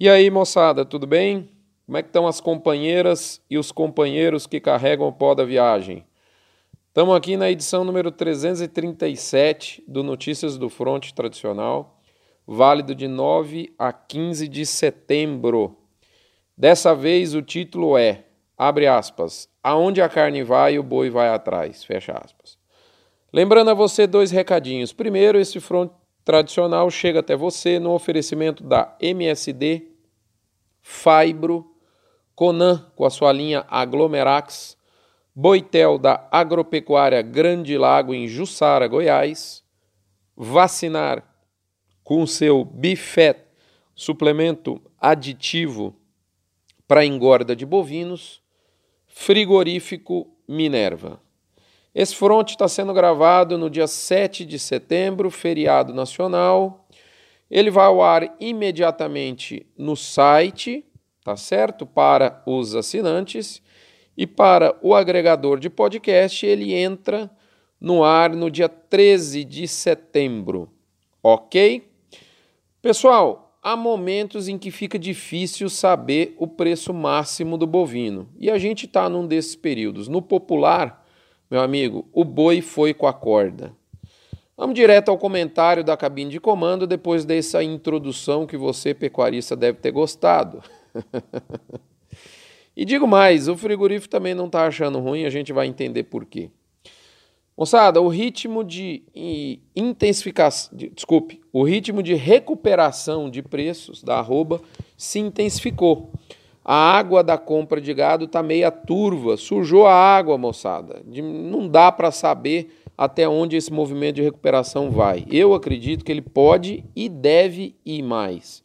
E aí, moçada, tudo bem? Como é que estão as companheiras e os companheiros que carregam o pó da viagem? Estamos aqui na edição número 337 do Notícias do Front Tradicional, válido de 9 a 15 de setembro. Dessa vez o título é, abre aspas, aonde a carne vai, o boi vai atrás, fecha aspas. Lembrando a você dois recadinhos. Primeiro, esse Front Tradicional chega até você no oferecimento da MSD, Fibro, Conan com a sua linha Aglomerax, Boitel da Agropecuária Grande Lago em Jussara, Goiás, Vacinar com seu Bifet, suplemento aditivo para engorda de bovinos, Frigorífico Minerva. Esse front está sendo gravado no dia 7 de setembro, feriado nacional. Ele vai ao ar imediatamente no site, tá certo? Para os assinantes. E para o agregador de podcast, ele entra no ar no dia 13 de setembro, ok? Pessoal, há momentos em que fica difícil saber o preço máximo do bovino. E a gente está num desses períodos. No popular, meu amigo, o boi foi com a corda. Vamos direto ao comentário da cabine de comando depois dessa introdução que você, pecuarista, deve ter gostado. E digo mais, o frigorífico também não está achando ruim, a gente vai entender por quê. Moçada, o ritmo de intensificação, o ritmo de recuperação de preços da arroba se intensificou. A água da compra de gado está meia turva, sujou a água, moçada. Não dá para saber até onde esse movimento de recuperação vai. Eu acredito que ele pode e deve ir mais.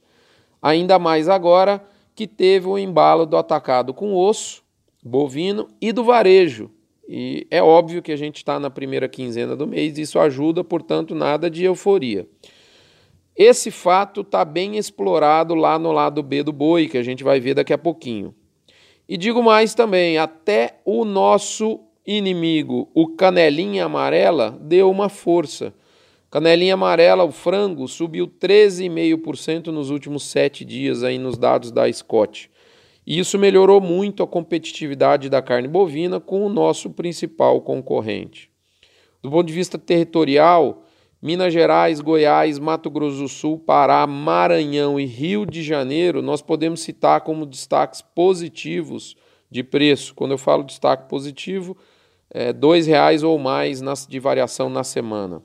Ainda mais agora que teve o embalo do atacado com osso, bovino e do varejo. E é óbvio que a gente está na primeira quinzena do mês, isso ajuda, portanto, nada de euforia. Esse fato está bem explorado lá no lado B do boi, que a gente vai ver daqui a pouquinho. E digo mais também, até o nosso inimigo, o canelinha amarela, deu uma força. Canelinha amarela, o frango, subiu 13,5% nos últimos 7 dias aí nos dados da Scott. E isso melhorou muito a competitividade da carne bovina com o nosso principal concorrente. Do ponto de vista territorial, Minas Gerais, Goiás, Mato Grosso do Sul, Pará, Maranhão e Rio de Janeiro, nós podemos citar como destaques positivos de preço. Quando eu falo destaque positivo, é R$ 2,00 ou mais de variação na semana.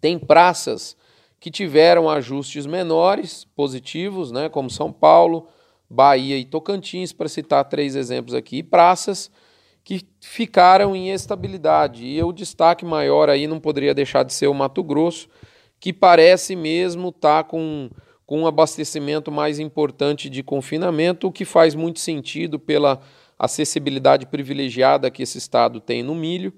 Tem praças que tiveram ajustes menores, positivos, né, como São Paulo, Bahia e Tocantins, para citar 3 exemplos aqui, e praças que ficaram em estabilidade. E o destaque maior aí não poderia deixar de ser o Mato Grosso, que parece mesmo estar com um abastecimento mais importante de confinamento, o que faz muito sentido pela acessibilidade privilegiada que esse estado tem no milho.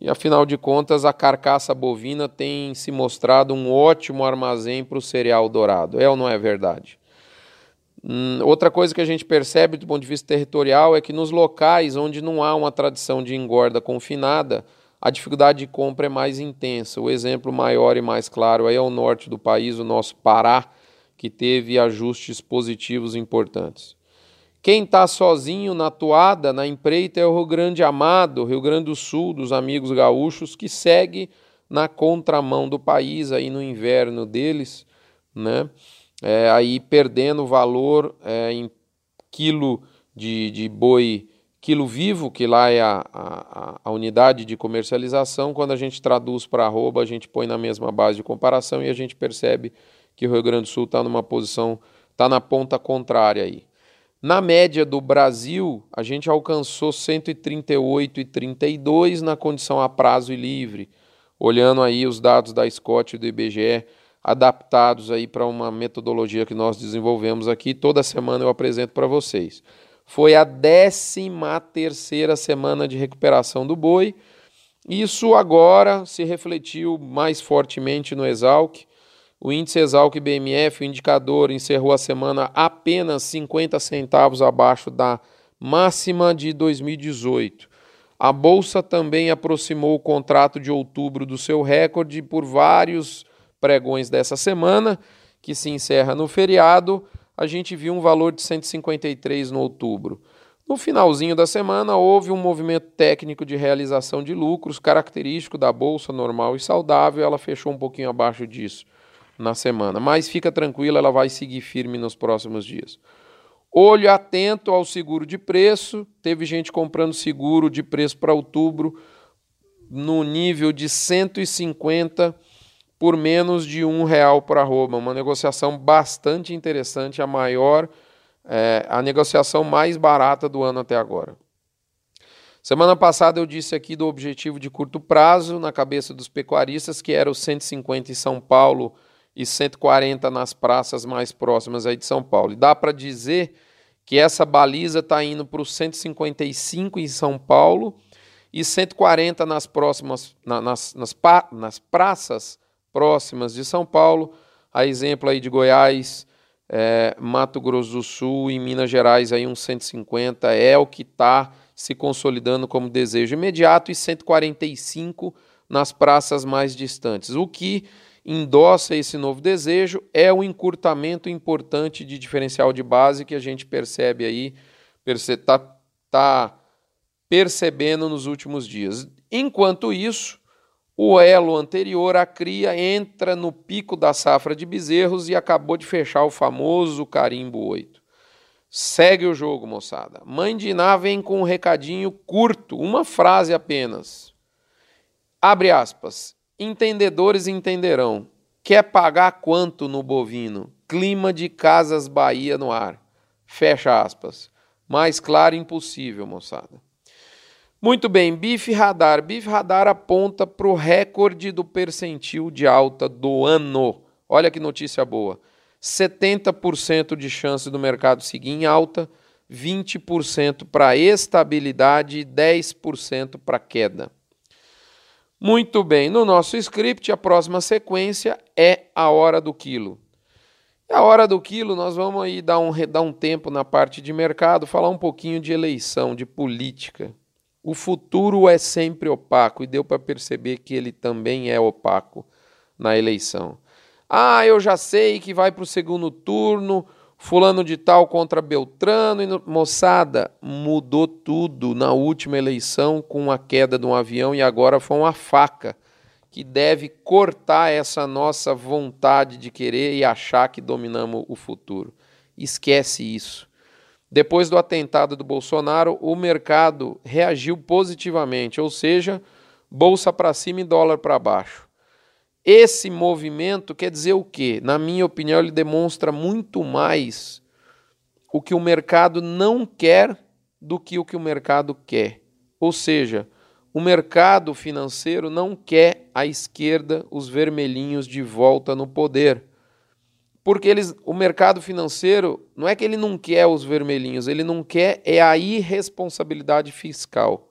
E, afinal de contas, a carcaça bovina tem se mostrado um ótimo armazém para o cereal dourado. É ou não é verdade? Outra coisa que a gente percebe do ponto de vista territorial é que nos locais onde não há uma tradição de engorda confinada, a dificuldade de compra é mais intensa. O exemplo maior e mais claro aí é o norte do país, o nosso Pará, que teve ajustes positivos importantes. Quem está sozinho na toada, na empreita, é o Rio Grande amado, Rio Grande do Sul, dos amigos gaúchos, que segue na contramão do país aí no inverno deles, né? Aí perdendo valor em quilo de boi, quilo vivo, que lá é a unidade de comercialização. Quando a gente traduz para arroba, a gente põe na mesma base de comparação e a gente percebe que o Rio Grande do Sul está numa posição, está na ponta contrária aí. Na média do Brasil, a gente alcançou 138,32 na condição a prazo e livre, olhando aí os dados da Scott e do IBGE, adaptados aí para uma metodologia que nós desenvolvemos aqui. Toda semana eu apresento para vocês. Foi a 13ª semana de recuperação do boi. Isso agora se refletiu mais fortemente no Esalq. O índice Esalq BM&F, o indicador, encerrou a semana apenas 50 centavos abaixo da máxima de 2018. A Bolsa também aproximou o contrato de outubro do seu recorde por vários pregões dessa semana, que se encerra no feriado, a gente viu um valor de 153 no outubro. No finalzinho da semana, houve um movimento técnico de realização de lucros característico da bolsa normal e saudável. Ela fechou um pouquinho abaixo disso na semana, mas fica tranquila, ela vai seguir firme nos próximos dias. Olho atento ao seguro de preço. Teve gente comprando seguro de preço para outubro no nível de 150 por menos de R$1 por arroba. Uma negociação bastante interessante, a negociação mais barata do ano até agora. Semana passada eu disse aqui do objetivo de curto prazo na cabeça dos pecuaristas, que era o 150 em São Paulo e 140 nas praças mais próximas aí de São Paulo. E dá para dizer que essa baliza está indo para os 155 em São Paulo e 140 nas próximas, nas praças próximas de São Paulo, a exemplo aí de Goiás, Mato Grosso do Sul e Minas Gerais, aí uns 150 é o que está se consolidando como desejo imediato, e 145 nas praças mais distantes. O que endossa esse novo desejo é o encurtamento importante de diferencial de base que a gente percebe aí, percebendo nos últimos dias. Enquanto isso, o elo anterior, a cria, entra no pico da safra de bezerros e acabou de fechar o famoso carimbo 8. Segue o jogo, moçada. Mãe de Ná vem com um recadinho curto, uma frase apenas. Abre aspas. Entendedores entenderão. Quer pagar quanto no bovino? Clima de Casas Bahia no ar. Fecha aspas. Mais claro impossível, moçada. Muito bem, BIF Radar. BIF Radar aponta para o recorde do percentil de alta do ano. Olha que notícia boa. 70% de chance do mercado seguir em alta, 20% para estabilidade e 10% para queda. Muito bem, no nosso script, a próxima sequência é a hora do quilo. A hora do quilo, nós vamos aí dar um tempo na parte de mercado, falar um pouquinho de eleição, de política. O futuro é sempre opaco e deu para perceber que ele também é opaco na eleição. Ah, eu já sei que vai para o segundo turno, fulano de tal contra Beltrano. Moçada, mudou tudo na última eleição com a queda de um avião, e agora foi uma faca que deve cortar essa nossa vontade de querer e achar que dominamos o futuro. Esquece isso. Depois do atentado do Bolsonaro, o mercado reagiu positivamente, ou seja, bolsa para cima e dólar para baixo. Esse movimento quer dizer o quê? Na minha opinião, ele demonstra muito mais o que o mercado não quer do que o mercado quer. Ou seja, o mercado financeiro não quer a esquerda, os vermelhinhos de volta no poder. Porque o mercado financeiro, não é que ele não quer os vermelhinhos, ele não quer é a irresponsabilidade fiscal.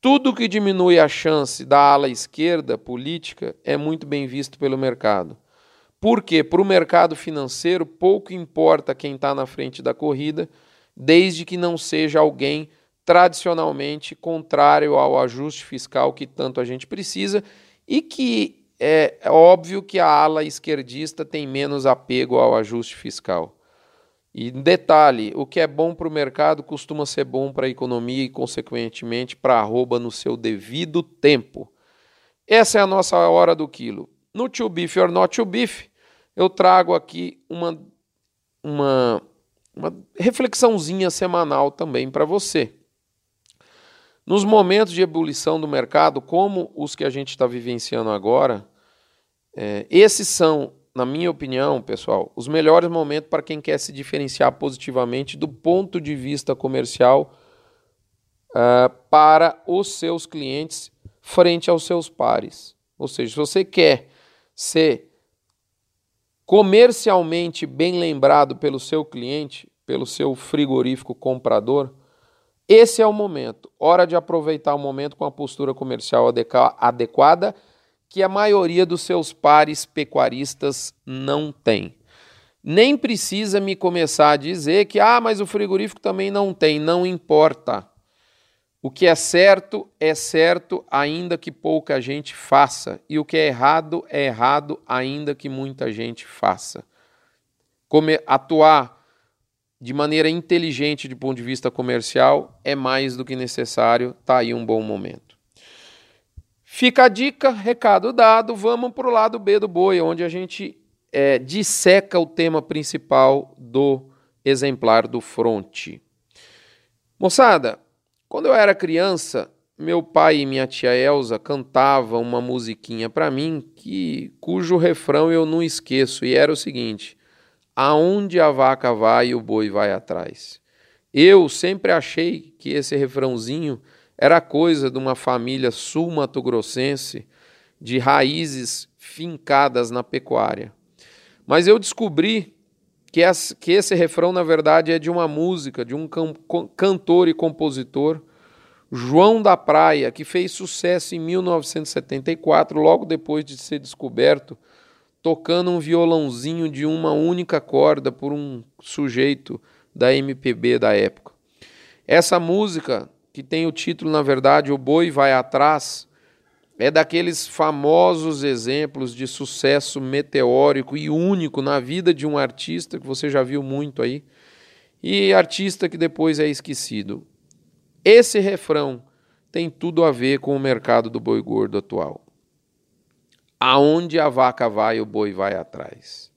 Tudo que diminui a chance da ala esquerda política é muito bem visto pelo mercado. Por quê? Para o mercado financeiro, pouco importa quem está na frente da corrida, desde que não seja alguém tradicionalmente contrário ao ajuste fiscal que tanto a gente precisa, e que é óbvio que a ala esquerdista tem menos apego ao ajuste fiscal. E detalhe, o que é bom para o mercado costuma ser bom para a economia e, consequentemente, para a arroba no seu devido tempo. Essa é a nossa hora do quilo. No To Beef or Not To Beef, eu trago aqui uma reflexãozinha semanal também para você. Nos momentos de ebulição do mercado, como os que a gente está vivenciando agora, esses são, na minha opinião, pessoal, os melhores momentos para quem quer se diferenciar positivamente do ponto de vista comercial para os seus clientes frente aos seus pares. Ou seja, se você quer ser comercialmente bem lembrado pelo seu cliente, pelo seu frigorífico comprador, esse é o momento. Hora de aproveitar o momento com a postura comercial adequada, que a maioria dos seus pares pecuaristas não tem. Nem precisa me começar a dizer que, mas o frigorífico também não tem. Não importa. O que é certo ainda que pouca gente faça. E o que é errado ainda que muita gente faça. atuar de maneira inteligente do ponto de vista comercial é mais do que necessário. Está aí um bom momento. Fica a dica, recado dado, vamos para o lado B do boi, onde a gente disseca o tema principal do exemplar do Front. Moçada, quando eu era criança, meu pai e minha tia Elza cantavam uma musiquinha para mim cujo refrão eu não esqueço, e era o seguinte: aonde a vaca vai, o boi vai atrás. Eu sempre achei que esse refrãozinho era coisa de uma família sul-mato-grossense de raízes fincadas na pecuária. Mas eu descobri que esse refrão, na verdade, é de uma música, de um cantor e compositor, João da Praia, que fez sucesso em 1974, logo depois de ser descoberto tocando um violãozinho de uma única corda por um sujeito da MPB da época. Essa música, que tem o título, na verdade, O Boi Vai Atrás, é daqueles famosos exemplos de sucesso meteórico e único na vida de um artista, que você já viu muito aí, e artista que depois é esquecido. Esse refrão tem tudo a ver com o mercado do boi gordo atual. Aonde a vaca vai, o boi vai atrás.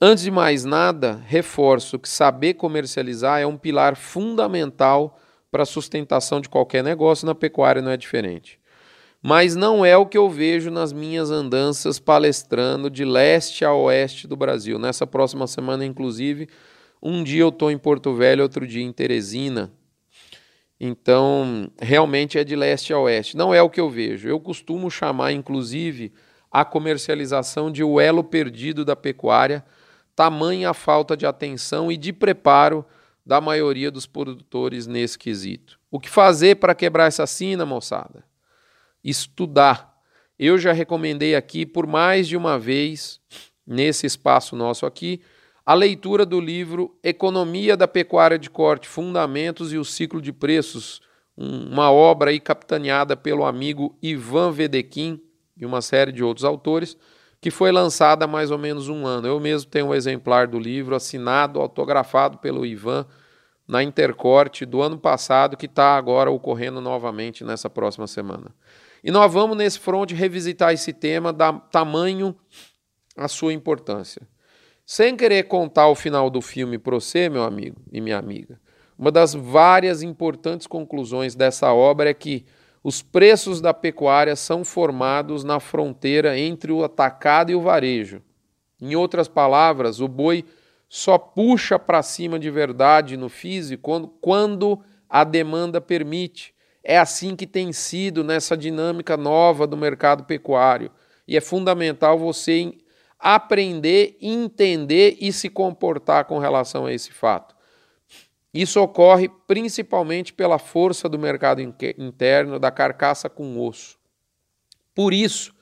Antes de mais nada, reforço que saber comercializar é um pilar fundamental para a sustentação de qualquer negócio, na pecuária não é diferente. Mas não é o que eu vejo nas minhas andanças palestrando de leste a oeste do Brasil. Nessa próxima semana, inclusive, um dia eu estou em Porto Velho, outro dia em Teresina. Então, realmente é de leste a oeste. Não é o que eu vejo. Eu costumo chamar, inclusive, a comercialização de o elo perdido da pecuária, tamanha a falta de atenção e de preparo da maioria dos produtores nesse quesito. O que fazer para quebrar essa sina, moçada? Estudar. Eu já recomendei aqui, por mais de uma vez, nesse espaço nosso aqui, a leitura do livro Economia da Pecuária de Corte, Fundamentos e o Ciclo de Preços, uma obra aí capitaneada pelo amigo Ivan Vedequim e uma série de outros autores, que foi lançada há mais ou menos um ano. Eu mesmo tenho um exemplar do livro assinado, autografado pelo Ivan na Intercorte do ano passado, que está agora ocorrendo novamente nessa próxima semana. E nós vamos, nesse front, revisitar esse tema, dar tamanho à sua importância. Sem querer contar o final do filme para você, meu amigo e minha amiga, uma das várias importantes conclusões dessa obra é que os preços da pecuária são formados na fronteira entre o atacado e o varejo. Em outras palavras, o boi só puxa para cima de verdade no físico quando a demanda permite. É assim que tem sido nessa dinâmica nova do mercado pecuário. E é fundamental você aprender, entender e se comportar com relação a esse fato. Isso ocorre principalmente pela força do mercado interno, da carcaça com osso. Por isso,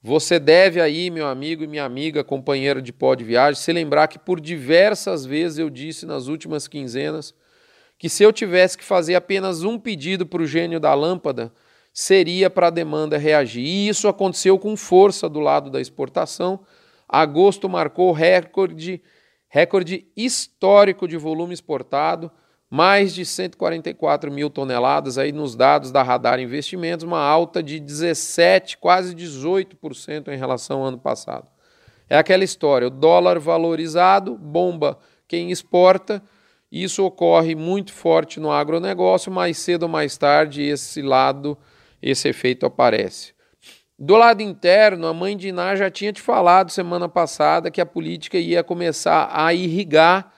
você deve aí, meu amigo e minha amiga, companheiro de pó de viagem, se lembrar que por diversas vezes eu disse nas últimas quinzenas que se eu tivesse que fazer apenas um pedido para o gênio da lâmpada, seria para a demanda reagir. E isso aconteceu com força do lado da exportação. Agosto marcou recorde histórico de volume exportado, mais de 144 mil toneladas, aí nos dados da Radar Investimentos, uma alta de 17%, quase 18% em relação ao ano passado. É aquela história, o dólar valorizado bomba quem exporta. Isso ocorre muito forte no agronegócio, mais cedo ou mais tarde esse efeito aparece. Do lado interno, a Mãe de Ná já tinha te falado semana passada que a política ia começar a irrigar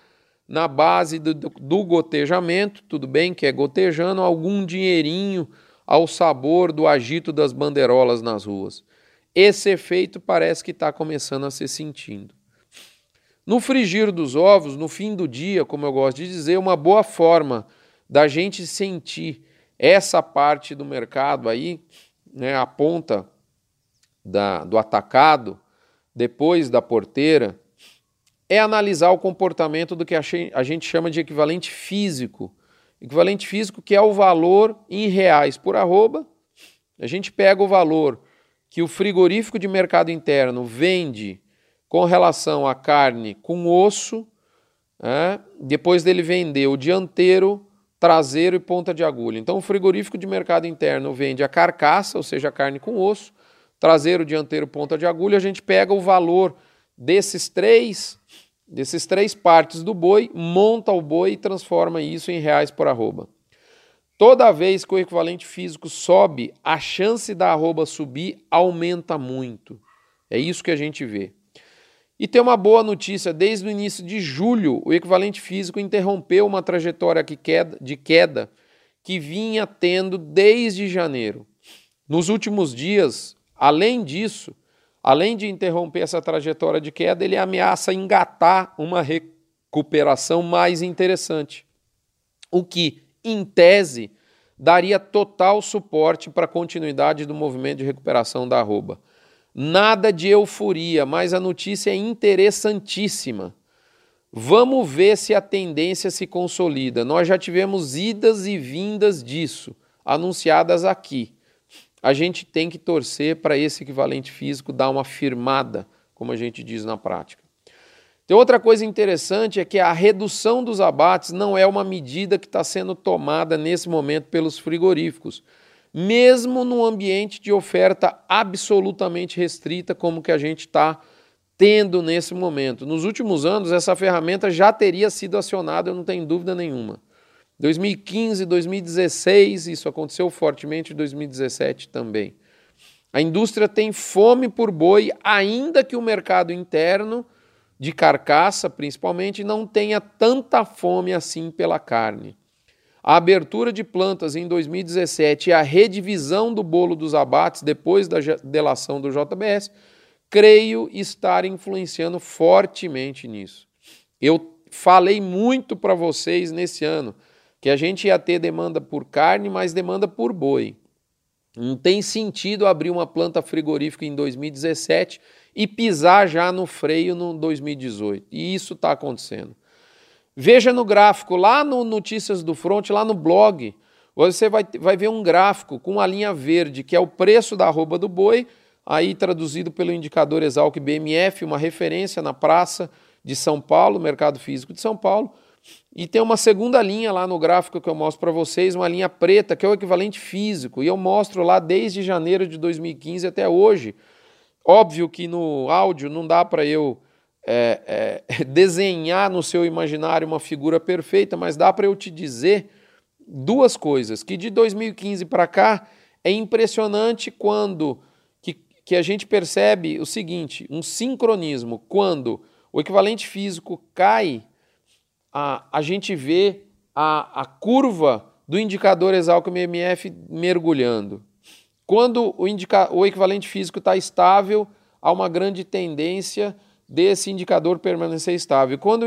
na base do gotejamento, tudo bem que é gotejando, algum dinheirinho ao sabor do agito das banderolas nas ruas. Esse efeito parece que está começando a ser sentido. No frigir dos ovos, no fim do dia, como eu gosto de dizer, uma boa forma da gente sentir essa parte do mercado aí, né, a ponta do atacado, depois da porteira, é analisar o comportamento do que a gente chama de equivalente físico. Equivalente físico, que é o valor em reais por arroba. A gente pega o valor que o frigorífico de mercado interno vende Com relação à carne com osso, depois dele vender o dianteiro, traseiro e ponta de agulha. Então o frigorífico de mercado interno vende a carcaça, ou seja, a carne com osso, traseiro, dianteiro, ponta de agulha. A gente pega o valor desses três partes do boi, monta o boi e transforma isso em reais por arroba. Toda vez que o equivalente físico sobe, a chance da arroba subir aumenta muito. É isso que a gente vê. E tem uma boa notícia, desde o início de julho, o equivalente físico interrompeu uma trajetória de queda que vinha tendo desde janeiro. Nos últimos dias, além disso, além de interromper essa trajetória de queda, ele ameaça engatar uma recuperação mais interessante, o que, em tese, daria total suporte para a continuidade do movimento de recuperação da arroba. Nada de euforia, mas a notícia é interessantíssima. Vamos ver se a tendência se consolida. Nós já tivemos idas e vindas disso, anunciadas aqui. A gente tem que torcer para esse equivalente físico dar uma firmada, como a gente diz na prática. Então, outra coisa interessante é que a redução dos abates não é uma medida que está sendo tomada nesse momento pelos frigoríficos, mesmo num ambiente de oferta absolutamente restrita como que a gente está tendo nesse momento. Nos últimos anos, essa ferramenta já teria sido acionada, eu não tenho dúvida nenhuma. 2015, 2016, isso aconteceu fortemente, 2017 também. A indústria tem fome por boi, ainda que o mercado interno, de carcaça principalmente, não tenha tanta fome assim pela carne. A abertura de plantas em 2017 e a redivisão do bolo dos abates depois da delação do JBS, creio estar influenciando fortemente nisso. Eu falei muito para vocês nesse ano que a gente ia ter demanda por carne, mas demanda por boi. Não tem sentido abrir uma planta frigorífica em 2017 e pisar já no freio no 2018. E isso está acontecendo. Veja no gráfico, lá no Notícias do Front, lá no blog, você vai ver um gráfico com a linha verde, que é o preço da arroba do boi, aí traduzido pelo indicador Esalq BM&F, uma referência na praça de São Paulo, mercado físico de São Paulo, e tem uma segunda linha lá no gráfico que eu mostro para vocês, uma linha preta, que é o equivalente físico, e eu mostro lá desde janeiro de 2015 até hoje. Óbvio que no áudio não dá para eu desenhar no seu imaginário uma figura perfeita, mas dá para eu te dizer duas coisas, que de 2015 para cá é impressionante quando que a gente percebe o seguinte, um sincronismo, quando o equivalente físico cai, a gente vê a curva do indicador Esalq BM&F mergulhando. Quando o equivalente físico está estável, há uma grande tendência desse indicador permanecer estável. Quando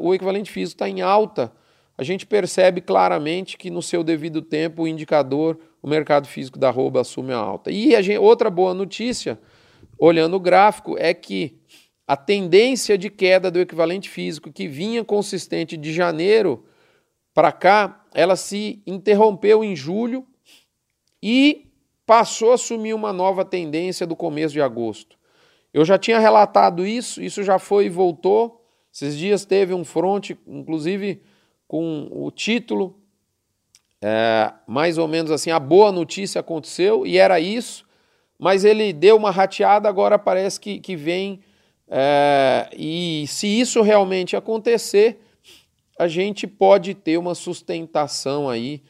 o equivalente físico está em alta, a gente percebe claramente que no seu devido tempo o indicador, o mercado físico da arroba assume a alta. E outra boa notícia, olhando o gráfico, é que a tendência de queda do equivalente físico que vinha consistente de janeiro para cá, ela se interrompeu em julho e passou a assumir uma nova tendência do começo de agosto. Eu já tinha relatado isso já foi e voltou. Esses dias teve um front, inclusive com o título, mais ou menos assim, a boa notícia aconteceu, e era isso, mas ele deu uma rateada, agora parece que vem, e se isso realmente acontecer, a gente pode ter uma sustentação aí,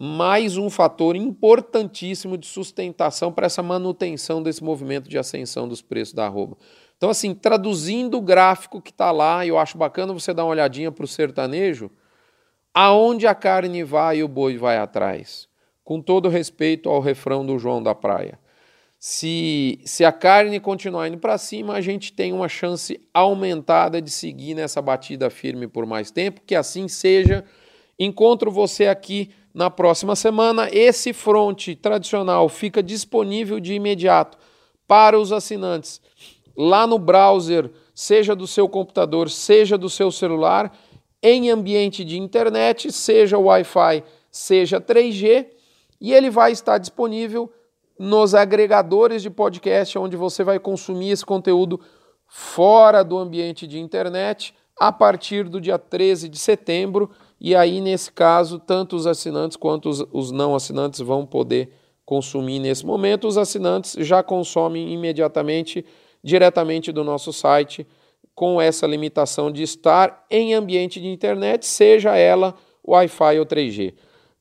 mais um fator importantíssimo de sustentação para essa manutenção desse movimento de ascensão dos preços da arroba. Então, assim, traduzindo o gráfico que está lá, eu acho bacana você dar uma olhadinha para o sertanejo, aonde a carne vai e o boi vai atrás. Com todo respeito ao refrão do João da Praia. Se a carne continuar indo para cima, a gente tem uma chance aumentada de seguir nessa batida firme por mais tempo, que assim seja. Encontro você aqui na próxima semana. Esse front tradicional fica disponível de imediato para os assinantes lá no browser, seja do seu computador, seja do seu celular, em ambiente de internet, seja Wi-Fi, seja 3G, e ele vai estar disponível nos agregadores de podcast, onde você vai consumir esse conteúdo fora do ambiente de internet a partir do dia 13 de setembro. E aí, nesse caso, tanto os assinantes quanto os não assinantes vão poder consumir nesse momento. Os assinantes já consomem imediatamente, diretamente do nosso site, com essa limitação de estar em ambiente de internet, seja ela Wi-Fi ou 3G.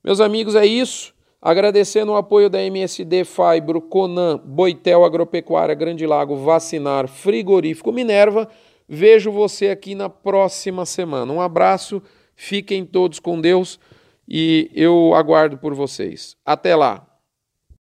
Meus amigos, é isso. Agradecendo o apoio da MSD, Fibro, Conan, Boitel, Agropecuária Grande Lago, Vacinar, Frigorífico Minerva. Vejo você aqui na próxima semana. Um abraço, fiquem todos com Deus e eu aguardo por vocês. Até lá!